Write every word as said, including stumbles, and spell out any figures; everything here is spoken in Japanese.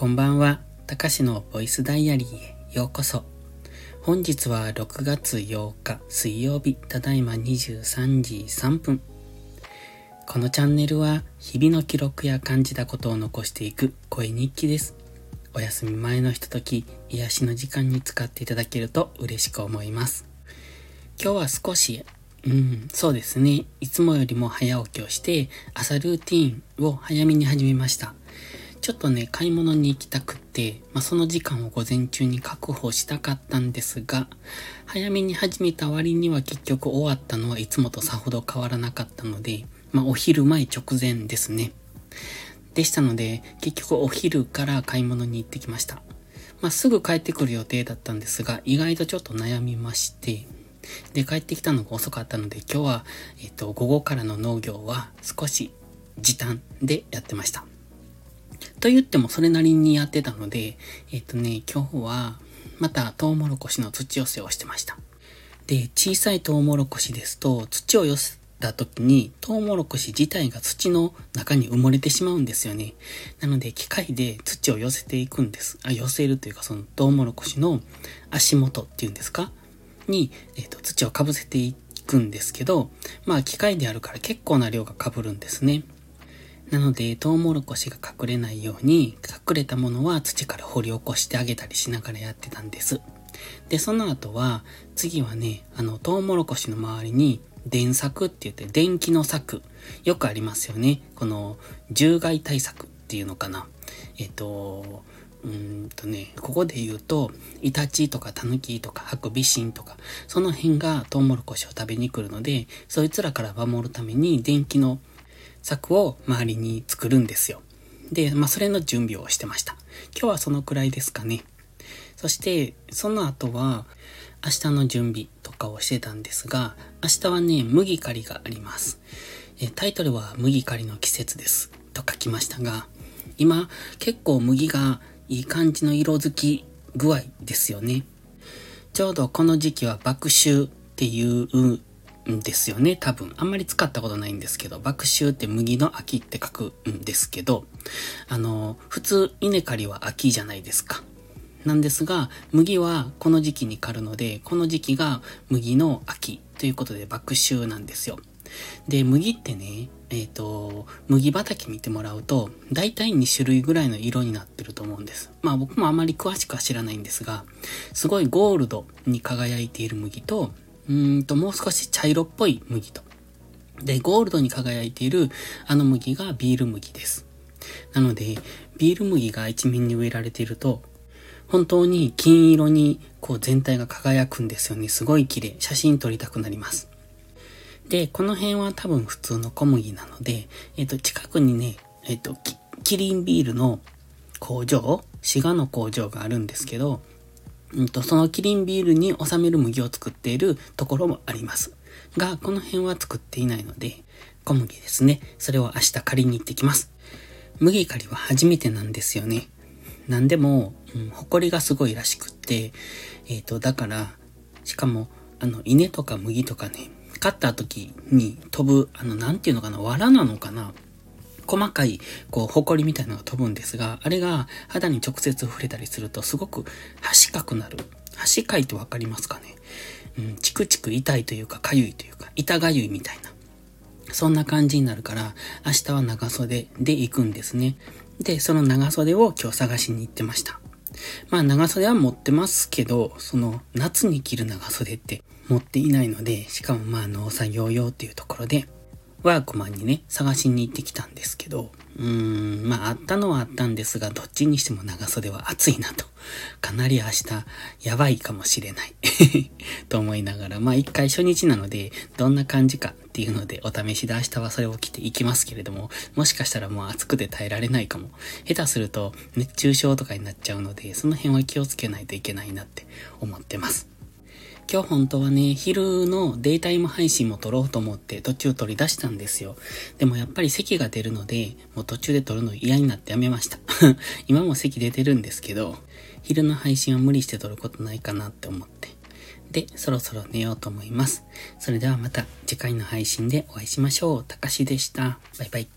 こんばんは、たかしのボイスダイアリーへようこそ。本日はろくがつようか水曜日、ただいまにじゅうさんじさんぷん。このチャンネルは日々の記録や感じたことを残していく声日記です。お休み前のひととき、癒しの時間に使っていただけると嬉しく思います。今日は少しうん、そうですね。いつもよりも早起きをして、朝ルーティーンを早めに始めました。ちょっとね、買い物に行きたくって、まあ、その時間を午前中に確保したかったんですが、早めに始めた割には結局終わったのはいつもとさほど変わらなかったので、まあ、お昼前直前ですね。でしたので、結局お昼から買い物に行ってきました。まあ、すぐ帰ってくる予定だったんですが、意外とちょっと悩みまして、で、帰ってきたのが遅かったので、今日は、えっと、午後からの農業は少し時短でやってました。と言ってもそれなりにやってたので、えっとね、今日はまたトウモロコシの土寄せをしてました。で、小さいトウモロコシですと、土を寄せた時にトウモロコシ自体が土の中に埋もれてしまうんですよね。なので、機械で土を寄せていくんです。あ、寄せるというか、そのトウモロコシの足元っていうんですかに、えー、と土をかぶせていくんですけど、まあ機械であるから結構な量がかぶるんですね。なのでトウモロコシが隠れないように、隠れたものは土から掘り起こしてあげたりしながらやってたんです。で、その後は次はね、あのトウモロコシの周りに電柵って言って、電気の柵よくありますよね。この獣害対策っていうのかな。えっ、ー、とうーんとね、ここで言うとイタチとかタヌキとかハクビシンとかその辺がトウモロコシを食べに来るので、そいつらから守るために電気の柵を周りに作るんですよ。で、まあそれの準備をしてました。今日はそのくらいですかね。そしてその後は明日の準備とかをしてたんですが、明日はね、麦刈りがあります。えタイトルは麦刈りの季節ですと書きましたが、今結構麦がいい感じの色づき具合ですよね。ちょうどこの時期は麦秋っていうんですよね。多分あんまり使ったことないんですけど、麦秋って麦の秋って書くんですけど、あの普通稲刈りは秋じゃないですか。なんですが麦はこの時期に刈るので、この時期が麦の秋ということで麦秋なんですよ。で、麦ってね、えっと、麦畑見てもらうと、だいたいにしゅるいぐらいの色になってると思うんです。まあ僕もあまり詳しくは知らないんですが、すごいゴールドに輝いている麦と、うーんともう少し茶色っぽい麦と。で、ゴールドに輝いているあの麦がビール麦です。なので、ビール麦が一面に植えられていると、本当に金色にこう全体が輝くんですよね。すごい綺麗。写真撮りたくなります。で、この辺は多分普通の小麦なので、えっと、近くにね、えっと、キリンビールの工場、滋賀の工場があるんですけど、うんと、そのキリンビールに収める麦を作っているところもあります。が、この辺は作っていないので、小麦ですね。それを明日借りに行ってきます。麦刈りは初めてなんですよね。なんでも、うん、埃がすごいらしくって、えっと、だから、しかも、あの、稲とか麦とかね、刈った時に飛ぶ、あの、なんていうのかな、藁なのかな、細かい、こう、埃みたいなのが飛ぶんですが、あれが肌に直接触れたりすると、すごく、はしかくなる。はしかいってわかりますかね。うん、チクチク痛いというか、かゆいというか、痛がゆいみたいな。そんな感じになるから、明日は長袖で行くんですね。で、その長袖を今日探しに行ってました。まあ長袖は持ってますけど、その夏に着る長袖って持っていないので、しかもまあ農作業用っていうところで、ワークマンにね、探しに行ってきたんですけど、うーん、まああったのはあったんですが、どっちにしても長袖は暑いなと。かなり明日やばいかもしれないと思いながら、まあ一回初日なので、どんな感じかっていうので、お試しで明日はそれを着ていきますけれども、もしかしたらもう暑くて耐えられないかも。下手すると熱中症とかになっちゃうので、その辺は気をつけないといけないなって思ってます。今日本当はね、昼のデイタイム配信も撮ろうと思って途中撮り出したんですよ。でもやっぱり咳が出るので、もう途中で撮るの嫌になってやめました。今も咳出てるんですけど、昼の配信は無理して撮ることないかなって思って。で、そろそろ寝ようと思います。それではまた次回の配信でお会いしましょう。たかしでした。バイバイ。